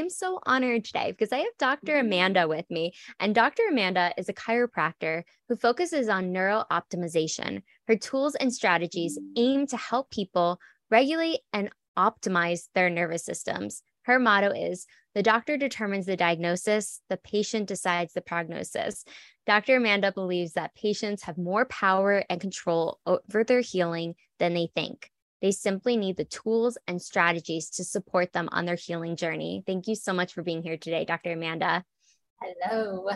I'm so honored today because I have Dr. Amanda with me, and Dr. Amanda is a chiropractor who focuses on neuro-optimization. Her tools and strategies aim to help people regulate and optimize their nervous systems. Her motto is, the doctor determines the diagnosis, the patient decides the prognosis. Dr. Amanda believes that patients have more power and control over their healing than they think. They simply need the tools and strategies to support them on their healing journey. Thank you so much for being here today, Dr. Amanda. Hello.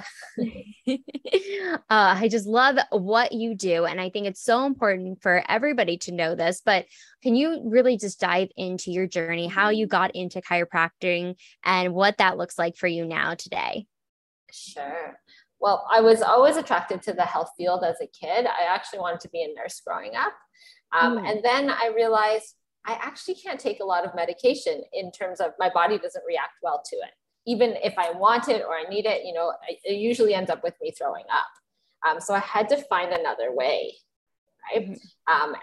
I just love what you do. And I think it's so important for everybody to know this, but can you really just dive into your journey, how you got into chiropractic and what that looks like for you now today? Sure. Well, I was always attracted to the health field as a kid. I actually wanted to be a nurse growing up. And then I realized I actually can't take a lot of medication in terms of my body doesn't react well to it. Even if I want it or I need it, you know, it usually ends up with me throwing up. So I had to find another way, right?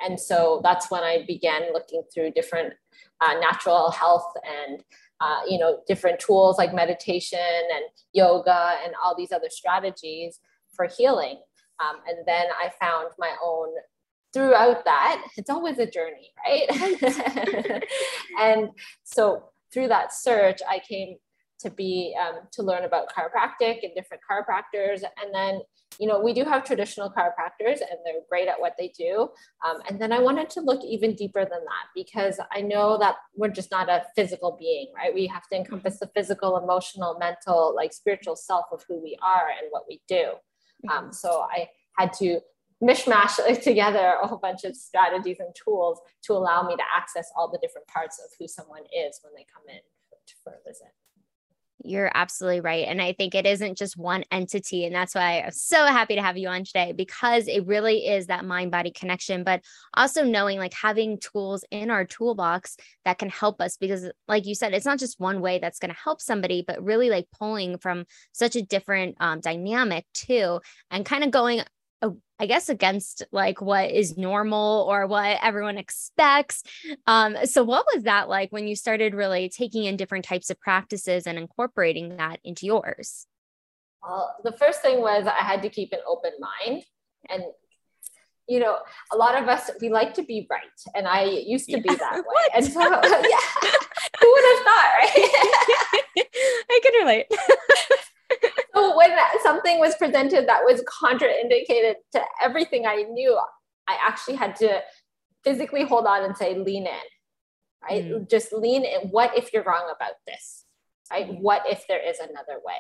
And so that's when I began looking through different natural health and, you know, different tools like meditation and yoga and all these other strategies for healing. And then I found my own. Throughout that, it's always a journey, right? And so through that search, I came to be, to learn about chiropractic and different chiropractors. And then, you know, we do have traditional chiropractors and they're great at what they do. And then I wanted to look even deeper than that because I know that we're just not a physical being, right? We have to encompass the physical, emotional, mental, like spiritual self of who we are and what we do. So I had to mishmash together a whole bunch of strategies and tools to allow me to access all the different parts of who someone is when they come in for a visit. You're absolutely right. And I think it isn't just one entity. And that's why I'm so happy to have you on today, because it really is that mind-body connection, but also knowing like having tools in our toolbox that can help us, because like you said, it's not just one way that's going to help somebody, but really like pulling from such a different dynamic too, and kind of going I guess against like what is normal or what everyone expects. So what was that like when you started really taking in different types of practices and incorporating that into yours? Well, the first thing was I had to keep an open mind. And, you know, a lot of us, we like to be right. And I used to be that way. And so, who would have thought, right? I can relate. So when something was presented that was contraindicated to everything I knew, I actually had to physically hold on and say, lean in, right? Just lean in. What if you're wrong about this, right? What if there is another way?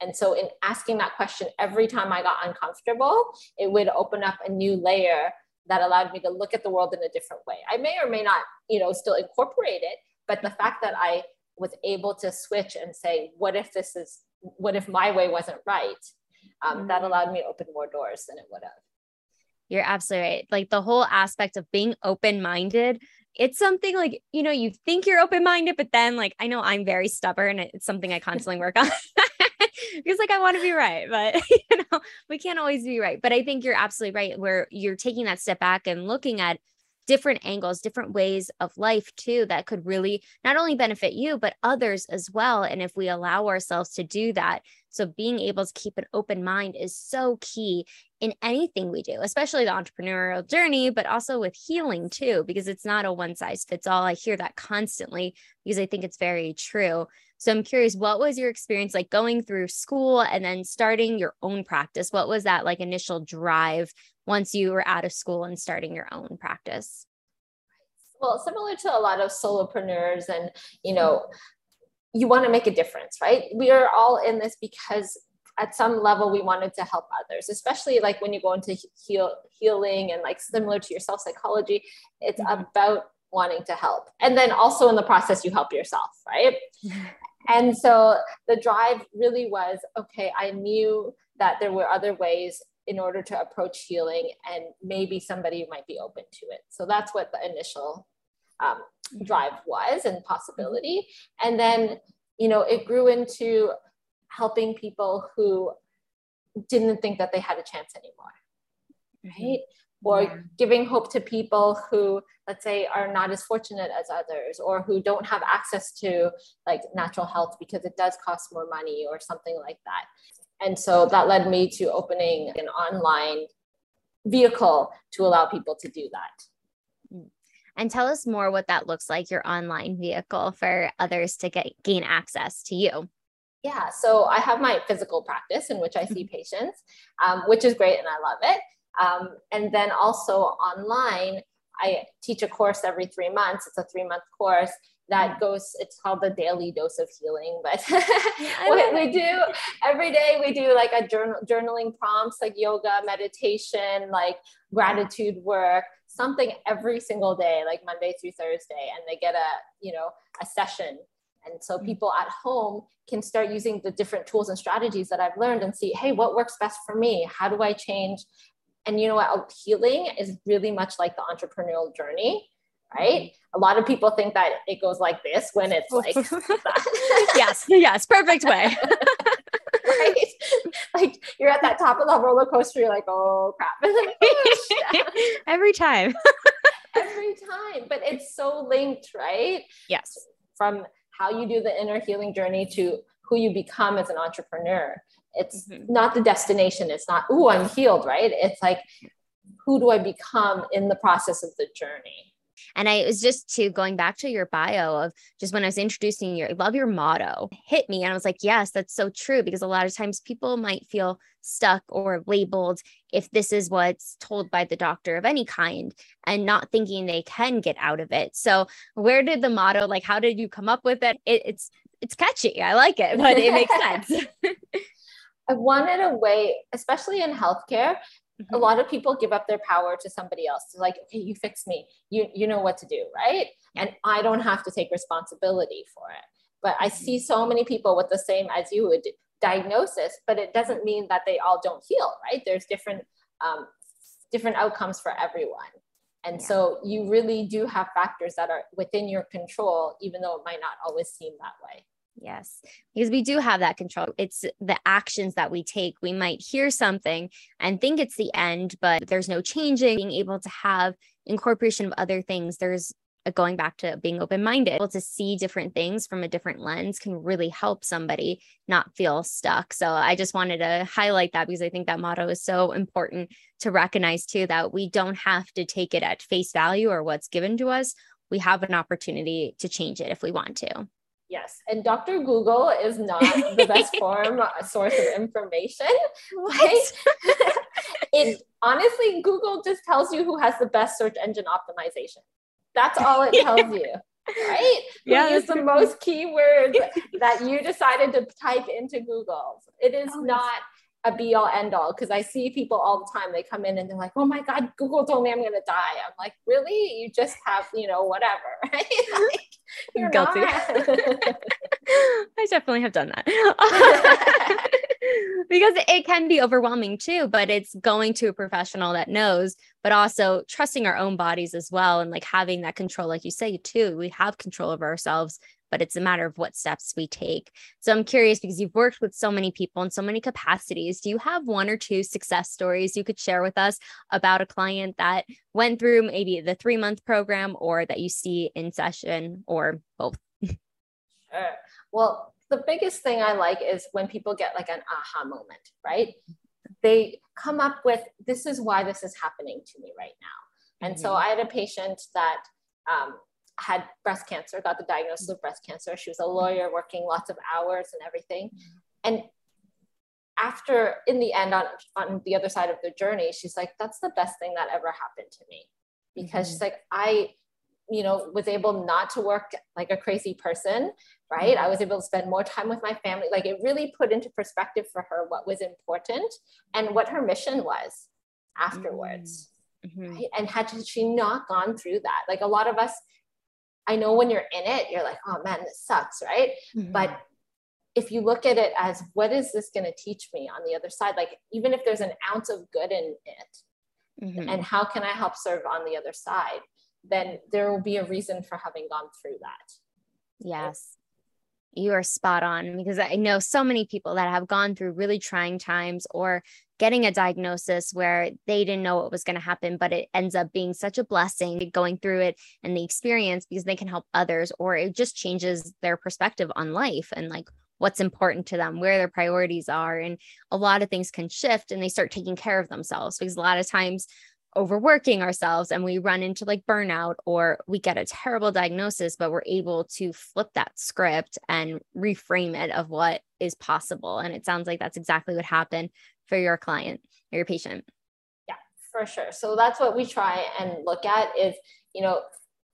And so in asking that question, every time I got uncomfortable, it would open up a new layer that allowed me to look at the world in a different way. I may or may not, you know, still incorporate it, but the fact that I was able to switch and say, what if my way wasn't right? That allowed me to open more doors than it would have. You're absolutely right. Like the whole aspect of being open-minded, it's something like, you know, you think you're open-minded, but then like, I know I'm very stubborn. It's something I constantly work on. Because like, I want to be right, but you know, we can't always be right. But I think you're absolutely right where you're taking that step back and looking at different angles, different ways of life too, that could really not only benefit you, but others as well. And if we allow ourselves to do that, so being able to keep an open mind is so key in anything we do, especially the entrepreneurial journey, but also with healing too, because it's not a one size fits all. I hear that constantly because I think it's very true. So I'm curious, what was your experience like going through school and then starting your own practice? What was that like initial drive once you were out of school and starting your own practice? Well, similar to a lot of solopreneurs and, you know, you want to make a difference, right? We are all in this because at some level we wanted to help others, especially like when you go into healing and like similar to your self-psychology, it's about wanting to help. And then also in the process, you help yourself, right? And so the drive really was, okay, I knew that there were other ways in order to approach healing, and maybe somebody might be open to it. So that's what the initial drive was, and possibility. And then, you know, it grew into helping people who didn't think that they had a chance anymore, right? Or giving hope to people who, let's say, are not as fortunate as others, or who don't have access to like natural health because it does cost more money or something like that. And so that led me to opening an online vehicle to allow people to do that. And tell us more what that looks like, your online vehicle for others to gain access to you. Yeah, so I have my physical practice in which I see patients, which is great and I love it. And then also online, I teach a course every 3 months. It's a 3-month course that goes, it's called the Daily Dose of Healing, but what we do every day, we do like a journaling prompts, like yoga, meditation, like gratitude work, something every single day, like Monday through Thursday, and they get a session. And so people at home can start using the different tools and strategies that I've learned and see, hey, what works best for me? How do I change? And you know what? Healing is really much like the entrepreneurial journey, right? A lot of people think that it goes like this when it's like that. Yes, perfect way. Right? Like you're at that top of the roller coaster, you're like, oh crap. Every time. But it's so linked, right? Yes. From how you do the inner healing journey to who you become as an entrepreneur. It's not the destination. It's not, ooh, I'm healed, right? It's like, who do I become in the process of the journey? And I was just going back to your bio of just when I was introducing you, I love your motto, hit me. And I was like, yes, that's so true. Because a lot of times people might feel stuck or labeled if this is what's told by the doctor of any kind and not thinking they can get out of it. So where did the motto, like, how did you come up with it? It's catchy. I like it, but it makes sense. I wanted a way, especially in healthcare, a lot of people give up their power to somebody else. They're like, okay, you fix me. You know what to do, right? And I don't have to take responsibility for it. But I see so many people with the same as you would diagnosis, but it doesn't mean that they all don't heal, right? There's different outcomes for everyone. And so you really do have factors that are within your control, even though it might not always seem that way. Yes, because we do have that control. It's the actions that we take. We might hear something and think it's the end, but there's no changing. Being able to have incorporation of other things, there's going back to being open-minded, able to see different things from a different lens can really help somebody not feel stuck. So I just wanted to highlight that because I think that motto is so important to recognize too, that we don't have to take it at face value or what's given to us. We have an opportunity to change it if we want to. Yes. And Dr. Google is not the best source of information. Right? It honestly, Google just tells you who has the best search engine optimization. That's all it tells you, right? Yeah. Use the most keywords that you decided to type into Google. It is not a be all end all. Cause I see people all the time, they come in and they're like, oh my God, Google told me I'm going to die. I'm like, really? You just have, whatever, right? Like, you're guilty. I definitely have done that. Because it can be overwhelming too, but it's going to a professional that knows, but also trusting our own bodies as well. And like having that control, like you say too, we have control over ourselves, but it's a matter of what steps we take. So I'm curious because you've worked with so many people in so many capacities. Do you have one or two success stories you could share with us about a client that went through maybe the 3-month program or that you see in session or both? Sure. Well, the biggest thing I like is when people get like an aha moment, right? They come up with, this is why this is happening to me right now. And so I had a patient that, had breast cancer, got the diagnosis of breast cancer. She was a lawyer working lots of hours and everything. And after, in the end, on the other side of the journey, she's like, that's the best thing that ever happened to me. Because she's like, I, was able not to work like a crazy person, right? I was able to spend more time with my family. Like it really put into perspective for her what was important and what her mission was afterwards. Right? And had she not gone through that, like a lot of us, I know when you're in it, you're like, oh man, this sucks, right? But if you look at it as, what is this going to teach me on the other side? Like, even if there's an ounce of good in it, mm-hmm. and how can I help serve on the other side? Then there will be a reason for having gone through that. Yes. You are spot on, because I know so many people that have gone through really trying times or getting a diagnosis where they didn't know what was going to happen, but it ends up being such a blessing going through it and the experience, because they can help others, or it just changes their perspective on life and like what's important to them, where their priorities are. And a lot of things can shift and they start taking care of themselves, because a lot of times overworking ourselves and we run into like burnout, or we get a terrible diagnosis, but we're able to flip that script and reframe it of what is possible. And it sounds like that's exactly what happened for your client or your patient. Yeah, for sure. So that's what we try and look at is, you know,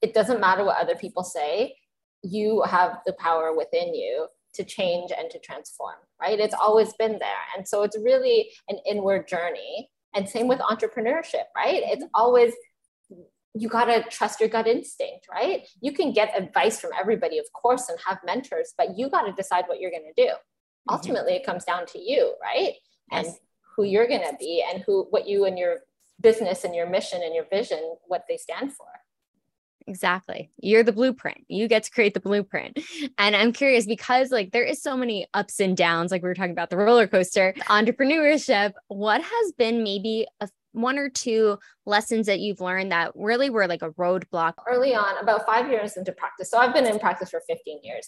it doesn't matter what other people say, you have the power within you to change and to transform, right? It's always been there. And so it's really an inward journey. And same with entrepreneurship, right? It's always, you got to trust your gut instinct, right? You can get advice from everybody, of course, and have mentors, but you got to decide what you're going to do. Mm-hmm. Ultimately, it comes down to you, right? Yes. And who you're going to be, and who, what you and your business and your mission and your vision, what they stand for. Exactly. You're the blueprint. You get to create the blueprint. And I'm curious, because like there is so many ups and downs, like we were talking about the roller coaster, entrepreneurship, what has been maybe one or two lessons that you've learned that really were like a roadblock? Early on, about 5 years into practice. So I've been in practice for 15 years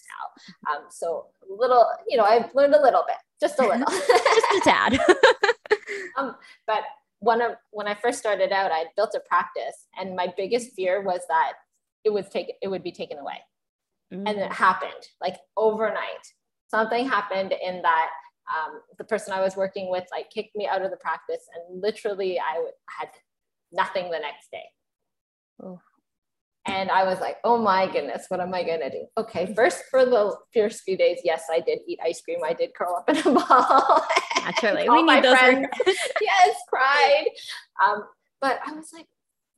now. So a little, you know, I've learned a little bit, just a little, just a tad. But when I first started out, I built a practice, and my biggest fear was that it would be taken away. Mm-hmm. And it happened like overnight. Something happened in that the person I was working with like kicked me out of the practice, and literally I had nothing the next day. Oh. And I was like, oh my goodness, what am I going to do? Okay. First, for the first few days, yes, I did eat ice cream. I did curl up in a ball. Naturally. We need those friends. Yes. Cried. But I was like,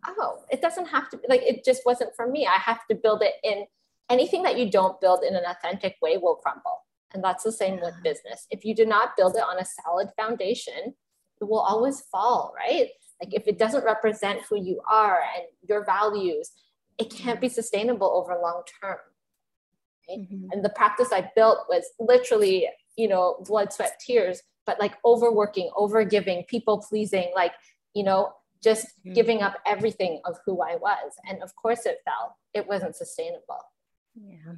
oh, it doesn't have to be like, it just wasn't for me. I have to build it in anything that you don't build in an authentic way will crumble. And that's the same with business. If you do not build it on a solid foundation, it will always fall, right? Like if it doesn't represent who you are and your values, it can't be sustainable over long term. Right? Mm-hmm. And the practice I built was literally, you know, blood, sweat, tears, but like overworking, overgiving, people pleasing, like, you know, just mm-hmm. giving up everything of who I was. And of course it fell. It wasn't sustainable. Yeah.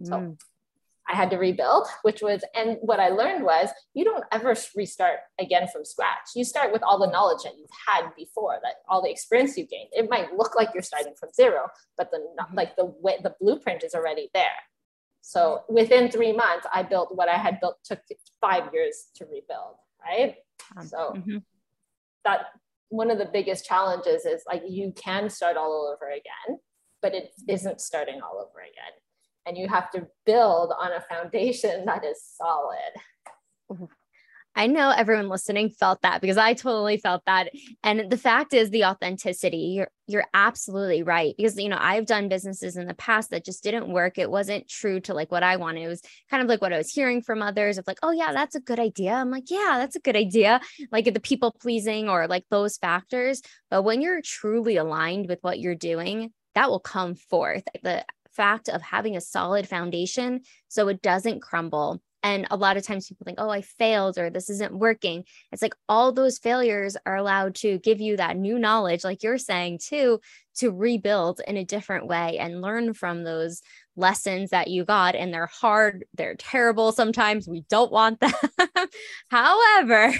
Mm. So I had to rebuild, and what I learned was you don't ever restart again from scratch. You start with all the knowledge that you've had before, that all the experience you've gained. It might look like you're starting from zero, but the blueprint is already there. So within 3 months, I built what I had built, took 5 years to rebuild, right? So mm-hmm. that one of the biggest challenges is like, you can start all over again, but it isn't starting all over again. And you have to build on a foundation that is solid. I know everyone listening felt that, because I totally felt that. And the fact is the authenticity, you're absolutely right. Because, you know, I've done businesses in the past that just didn't work. It wasn't true to like what I wanted. It was kind of like what I was hearing from others of like, oh yeah, that's a good idea. I'm like, yeah, that's a good idea. Like the people pleasing or like those factors. But when you're truly aligned with what you're doing, that will come forth. The fact of having a solid foundation so it doesn't crumble. And a lot of times people think, oh, I failed, or this isn't working. It's like all those failures are allowed to give you that new knowledge, like you're saying too, to rebuild in a different way and learn from those lessons that you got. And they're hard, they're terrible. Sometimes we don't want them. However,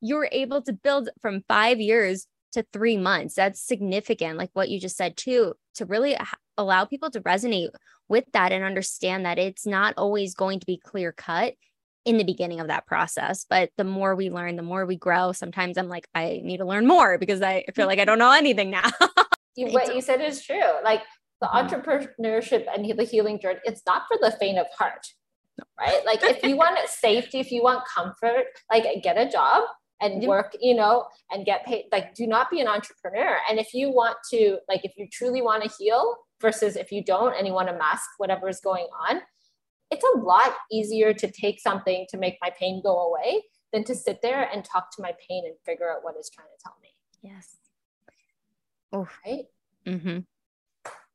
you were able to build from 5 years to 3 months. That's significant. Like what you just said too, to really allow people to resonate with that and understand that it's not always going to be clear cut in the beginning of that process. But the more we learn, the more we grow. Sometimes I'm like, I need to learn more because I feel like I don't know anything now. What you said is true. Like the entrepreneurship and the healing journey, it's not for the faint of heart, right? Like if you want safety, if you want comfort, like get a job and work, you know, and get paid. Like, do not be an entrepreneur. And if you want to, like, if you truly want to heal versus if you don't, and you want to mask whatever is going on, it's a lot easier to take something to make my pain go away than to sit there and talk to my pain and figure out what it's trying to tell me. Yes. Oh, right. Mm-hmm.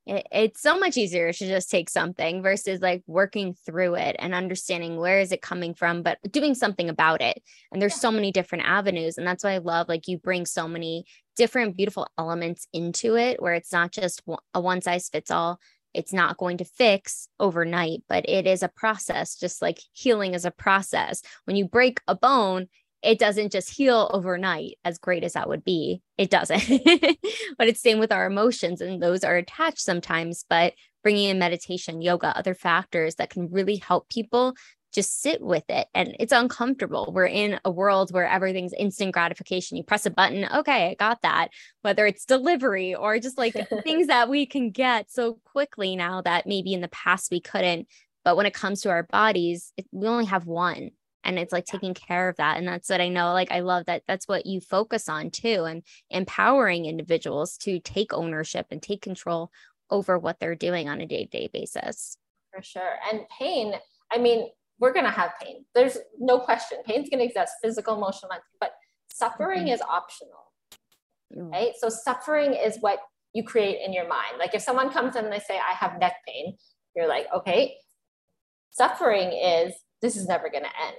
It's so much easier to just take something versus like working through it and understanding where is it coming from, but doing something about it. And there's so many different avenues. And that's why I love, like, you bring so many different beautiful elements into it, where it's not just a one size fits all. It's not going to fix overnight, but it is a process, just like healing is a process. When you break a bone, it doesn't just heal overnight, as great as that would be. It doesn't. But it's same with our emotions, and those are attached sometimes. But bringing in meditation, yoga, other factors that can really help people just sit with it. And it's uncomfortable. We're in a world where everything's instant gratification. You press a button. Okay, I got that. Whether it's delivery or just like things that we can get so quickly now that maybe in the past we couldn't. But when it comes to our bodies, we only have one. And it's like taking care of that. And that's what I know, like, I love that. That's what you focus on too. And empowering individuals to take ownership and take control over what they're doing on a day-to-day basis. For sure. And pain, I mean, we're going to have pain. There's no question. Pain's going to exist, physical, emotional, but suffering is optional, right? So suffering is what you create in your mind. Like if someone comes in and they say, I have neck pain, you're like, okay, suffering is, this is never going to end.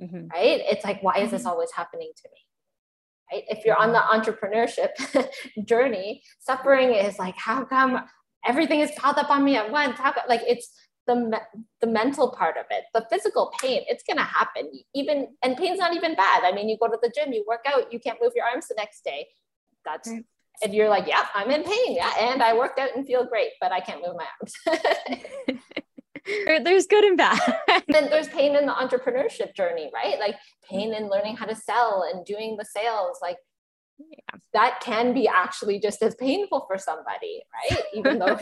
Mm-hmm. Right? It's like, why is this always happening to me? Right? If you're on the entrepreneurship journey, suffering is like, how come everything is piled up on me at once? How come? Like it's the mental part of it. The physical pain, it's going to happen. Even, and pain's not even bad. I mean, you go to the gym, you work out, you can't move your arms the next day. That's, and you're like, yeah, I'm in pain. Yeah, and I worked out and feel great, but I can't move my arms. There's good and bad. And then there's pain in the entrepreneurship journey, right? Like pain in learning how to sell and doing the sales, like that can be actually just as painful for somebody, right? Even though,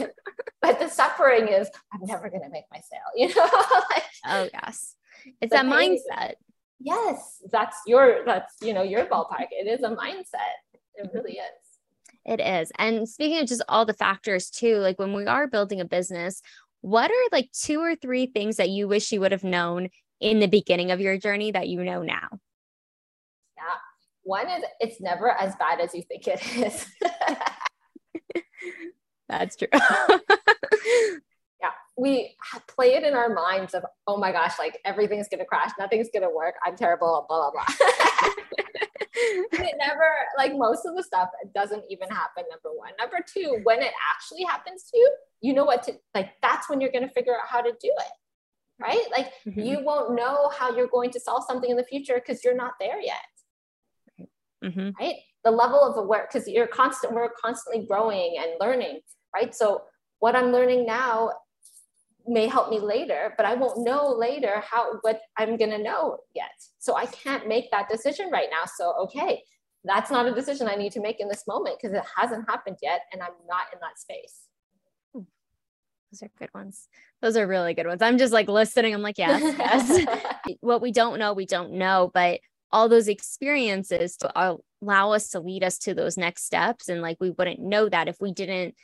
but the suffering is, I'm never going to make my sale, you know? Like, oh yes. It's that mindset. Yes. That's, you know, your ballpark. It is a mindset. It really is. It is. And speaking of just all the factors too, like when we are building a business, what are like 2 or 3 things that you wish you would have known in the beginning of your journey that you know now? Yeah. One is it's never as bad as you think it is. That's true. Yeah. We play it in our minds of, oh my gosh, like everything's going to crash. Nothing's going to work. I'm terrible. Blah, blah, blah. It never, like most of the stuff doesn't even happen. Number one. Number two, when it actually happens to you, you know what to, like, that's when you're going to figure out how to do it, right? Like you won't know how you're going to solve something in the future because you're not there yet, right? The level of aware, because we're constantly growing and learning, right? So what I'm learning now may help me later, but I won't know later what I'm going to know yet. So I can't make that decision right now. So, okay, that's not a decision I need to make in this moment because it hasn't happened yet and I'm not in that space. Those are good ones. Those are really good ones. I'm just like listening. I'm like, yes. What we don't know, but all those experiences allow us to lead us to those next steps. And like, we wouldn't know that if we didn't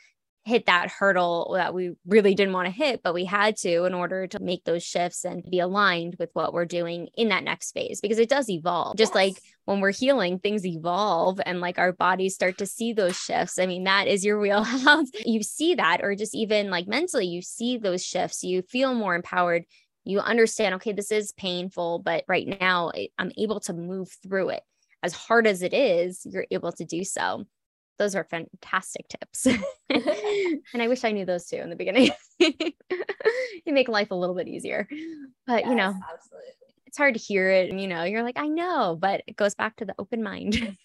hit that hurdle that we really didn't want to hit, but we had to in order to make those shifts and be aligned with what we're doing in that next phase, because it does evolve. Just like when we're healing, things evolve and like our bodies start to see those shifts. I mean, that is your wheelhouse. You see that, or just even like mentally, you see those shifts, you feel more empowered. You understand, okay, this is painful, but right now I'm able to move through it. As hard as it is, you're able to do so. Those are fantastic tips. And I wish I knew those too in the beginning. You make life a little bit easier, but yes, you know, absolutely. It's hard to hear it. And you know, you're like, I know, but it goes back to the open mind.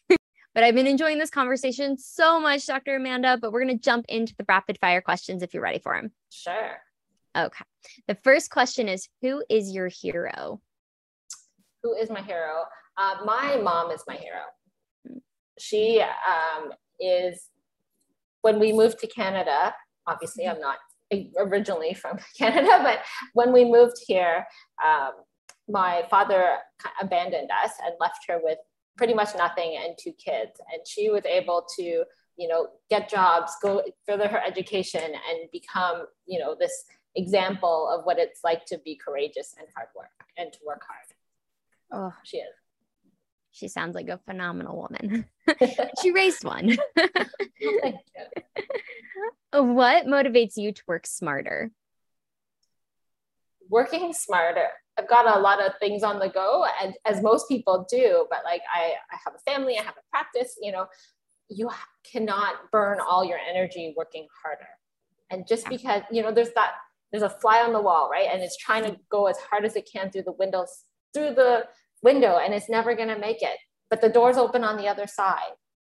But I've been enjoying this conversation so much, Dr. Amanda, but we're going to jump into the rapid fire questions if you're ready for them. Sure. Okay. The first question is, who is your hero? Who is my hero? My mom is my hero. She, is when we moved to Canada, obviously I'm not originally from Canada, but when we moved here, my father abandoned us and left her with pretty much nothing and 2 kids. And she was able to, you know, get jobs, go further her education and become, you know, this example of what it's like to be courageous and hard work and to work hard. Oh, she is. She sounds like a phenomenal woman. She raised one. What motivates you to work smarter? Working smarter. I've got a lot of things on the go, and as most people do, but like I have a family, I have a practice, you know, you cannot burn all your energy working harder. And just because, you know, there's a fly on the wall, right? And it's trying to go as hard as it can through the window, and it's never going to make it, but the door's open on the other side.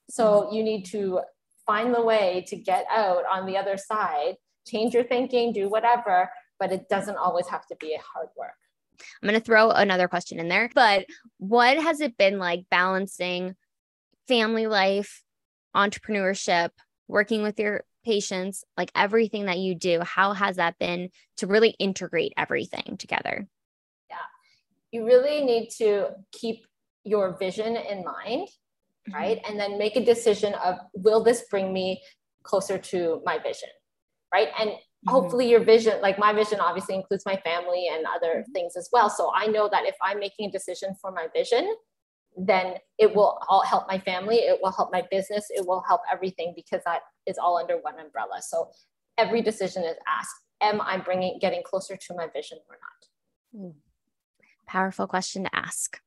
So you need to find the way to get out on the other side, change your thinking, do whatever, but it doesn't always have to be a hard work. I'm going to throw another question in there, but what has it been like balancing family life, entrepreneurship, working with your patients, like everything that you do? How has that been to really integrate everything together? You really need to keep your vision in mind, right? And then make a decision of, will this bring me closer to my vision, right? And hopefully your vision, like my vision obviously includes my family and other things as well. So I know that if I'm making a decision for my vision, then it will all help my family. It will help my business. It will help everything, because that is all under one umbrella. So every decision is asked, am I getting closer to my vision or not? Powerful question to ask.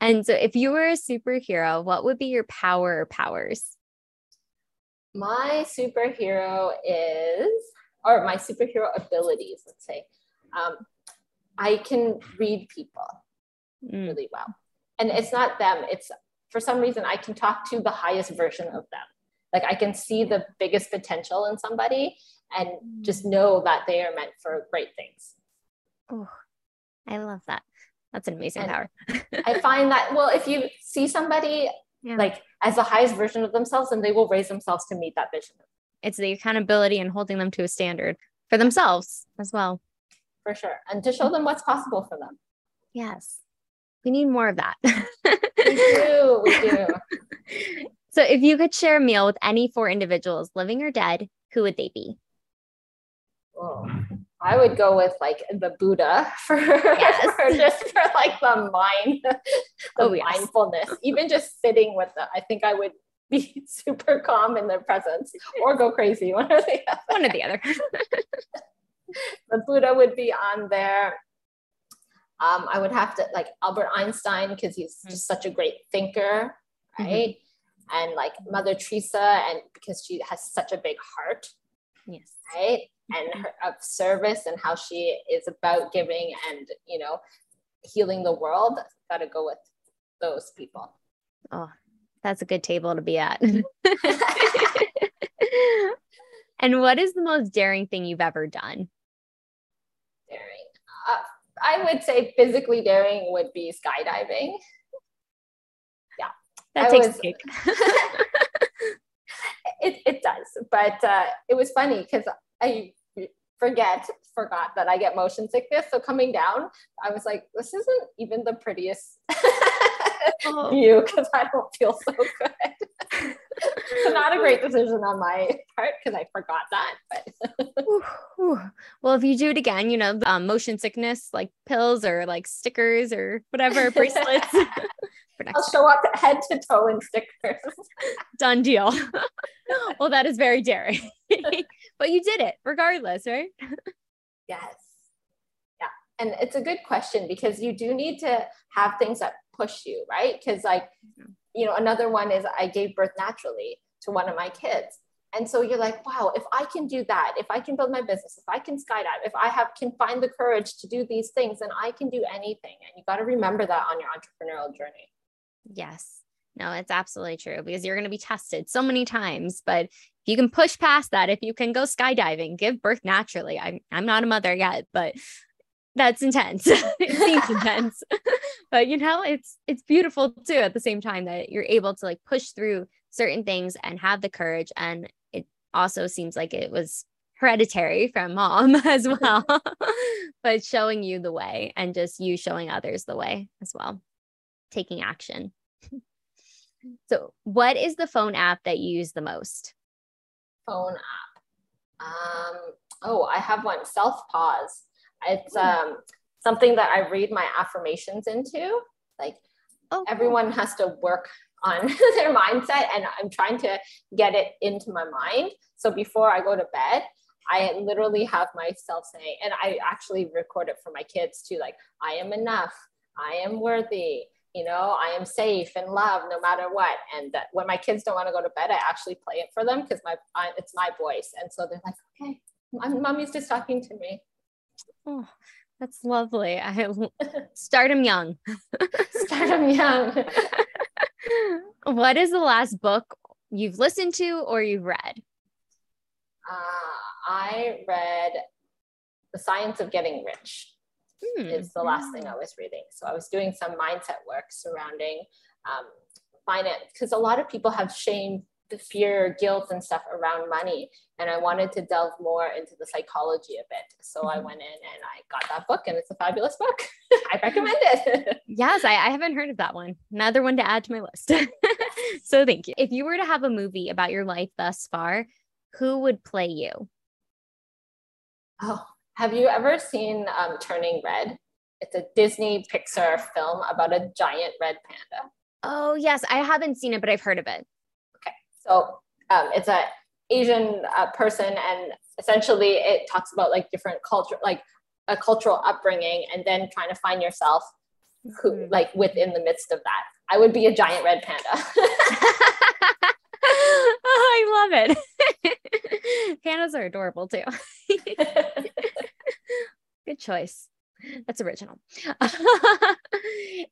And so if you were a superhero, what would be your power or powers? My superhero my superhero abilities, let's say. I can read people really well. And it's not them. It's, for some reason, I can talk to the highest version of them. Like I can see the biggest potential in somebody and just know that they are meant for great things. Oh, I love that. That's an amazing power. I find that, well, if you see somebody like as the highest version of themselves, then they will raise themselves to meet that vision. It's the accountability and holding them to a standard for themselves as well. For sure. And to show them what's possible for them. Yes. We need more of that. We do. So if you could share a meal with any four individuals, living or dead, who would they be? Oh. I would go with like the Buddha for like the mind, mindfulness, even just sitting with I think I would be super calm in their presence or go crazy. One or the other. The Buddha would be on there. I would have to like Albert Einstein, cause he's just such a great thinker. Right. Mm-hmm. And like Mother Teresa, and because she has such a big heart. Yes. Right. And her of service and how she is about giving and, you know, healing the world. Got to go with those people. Oh, that's a good table to be at. And what is the most daring thing you've ever done? Daring. I would say physically daring would be skydiving. Yeah. That takes a cake. It does. But it was funny because I forgot that I get motion sickness. So coming down, I was like, this isn't even the prettiest view because I don't feel so good. So not a great decision on my part because I forgot that. But well, if you do it again, you know, motion sickness, like pills or like stickers or whatever, bracelets. I'll show up head to toe in stickers. Done deal. Well, that is very daring. But you did it regardless, right? Yes. Yeah. And it's a good question because you do need to have things that push you, right? Because like, you know, another one is I gave birth naturally to one of my kids. And so you're like, wow, if I can do that, if I can build my business, if I can skydive, if I can find the courage to do these things, then I can do anything. And you got to remember that on your entrepreneurial journey. Yes. No, it's absolutely true because you're going to be tested so many times, but if you can push past that, if you can go skydiving, give birth naturally. I'm not a mother yet, but that's intense. It seems intense, but you know, it's beautiful too at the same time that you're able to like push through certain things and have the courage. And it also seems like it was hereditary from mom as well, but showing you the way and just you showing others the way as well. Taking action. So what is the phone app that you use the most? Phone app. Oh, I have one, SelfPause. It's something that I read my affirmations into. Like everyone has to work on their mindset, and I'm trying to get it into my mind. So before I go to bed, I literally have myself saying, and I actually record it for my kids too, like, I am enough, I am worthy, you know, I am safe and loved no matter what. And that when my kids don't want to go to bed, I actually play it for them because it's my voice. And so they're like, okay, mommy's just talking to me. Oh, that's lovely. Start them young. Start them young. What is the last book you've listened to or you've read? I read The Science of Getting Rich. Is the last thing I was reading. So I was doing some mindset work surrounding finance, because a lot of people have shame, the fear, guilt, and stuff around money. And I wanted to delve more into the psychology of it. So I went in and I got that book, and it's a fabulous book. I recommend it. Yes, I haven't heard of that one. Another one to add to my list. So thank you. If you were to have a movie about your life thus far, who would play you? Oh, have you ever seen Turning Red? It's a Disney Pixar film about a giant red panda. Oh, yes. I haven't seen it, but I've heard of it. Okay. So it's an Asian person, and essentially it talks about like different culture, like a cultural upbringing, and then trying to find yourself who, like within the midst of that. I would be a giant red panda. Oh, I love it. Pandas are adorable too. Good choice. That's original.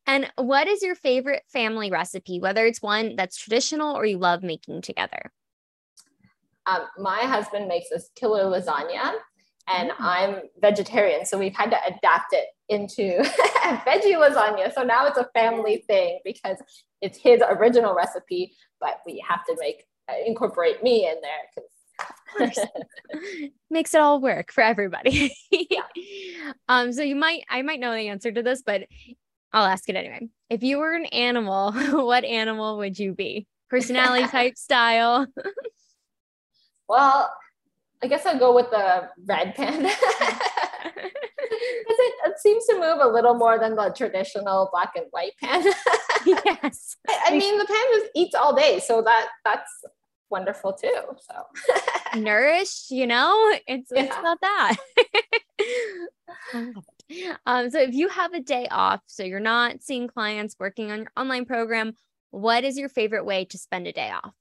And what is your favorite family recipe, whether it's one that's traditional or you love making together? My husband makes this killer lasagna, and I'm vegetarian, so we've had to adapt it into a veggie lasagna. So now it's a family thing because it's his original recipe, but we have to incorporate me in there because makes it all work for everybody. Yeah. So I might know the answer to this, but I'll ask it anyway. If you were an animal, what animal would you be? Personality type, style? Well, I guess I'll go with the red panda. It seems to move a little more than the traditional black and white panda. Yes. I mean, the panda eats all day, so that's wonderful too. So nourished, you know, it's about that. So if you have a day off, so you're not seeing clients, working on your online program, what is your favorite way to spend a day off?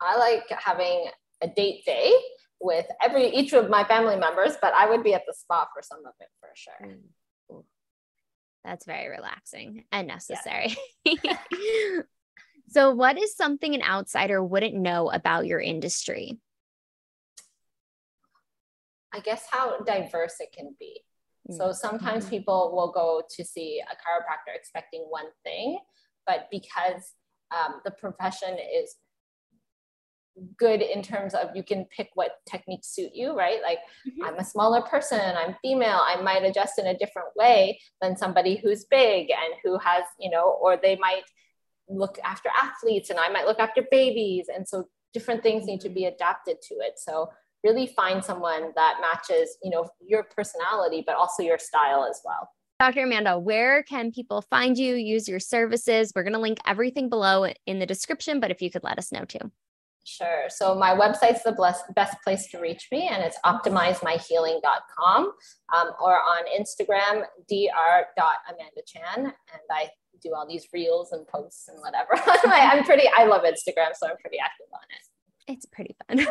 I like having a date day with each of my family members, but I would be at the spa for some of it for sure. That's very relaxing and necessary. Yeah. So what is something an outsider wouldn't know about your industry? I guess how diverse it can be. So sometimes people will go to see a chiropractor expecting one thing, but because the profession is good in terms of you can pick what techniques suit you, right? Like I'm a smaller person, I'm female, I might adjust in a different way than somebody who's big and who has, you know, or they might look after athletes and I might look after babies. And so different things need to be adapted to it. So really find someone that matches, you know, your personality, but also your style as well. Dr. Amanda, where can people find you, use your services? We're going to link everything below in the description, but if you could let us know too. Sure. So my website's the best place to reach me, and it's optimizemyhealing.com, or on Instagram, dr.amandachan. And I do all these reels and posts and whatever. I love Instagram, so I'm pretty active on it. It's pretty fun.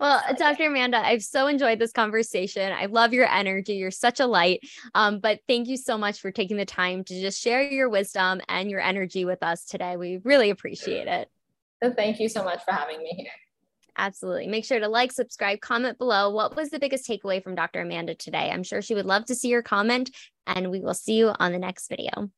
Well, Dr. Amanda, I've so enjoyed this conversation. I love your energy. You're such a light. But thank you so much for taking the time to just share your wisdom and your energy with us today. We really appreciate it. So thank you so much for having me here. Absolutely. Make sure to like, subscribe, comment below. What was the biggest takeaway from Dr. Amanda today? I'm sure she would love to see your comment, and we will see you on the next video.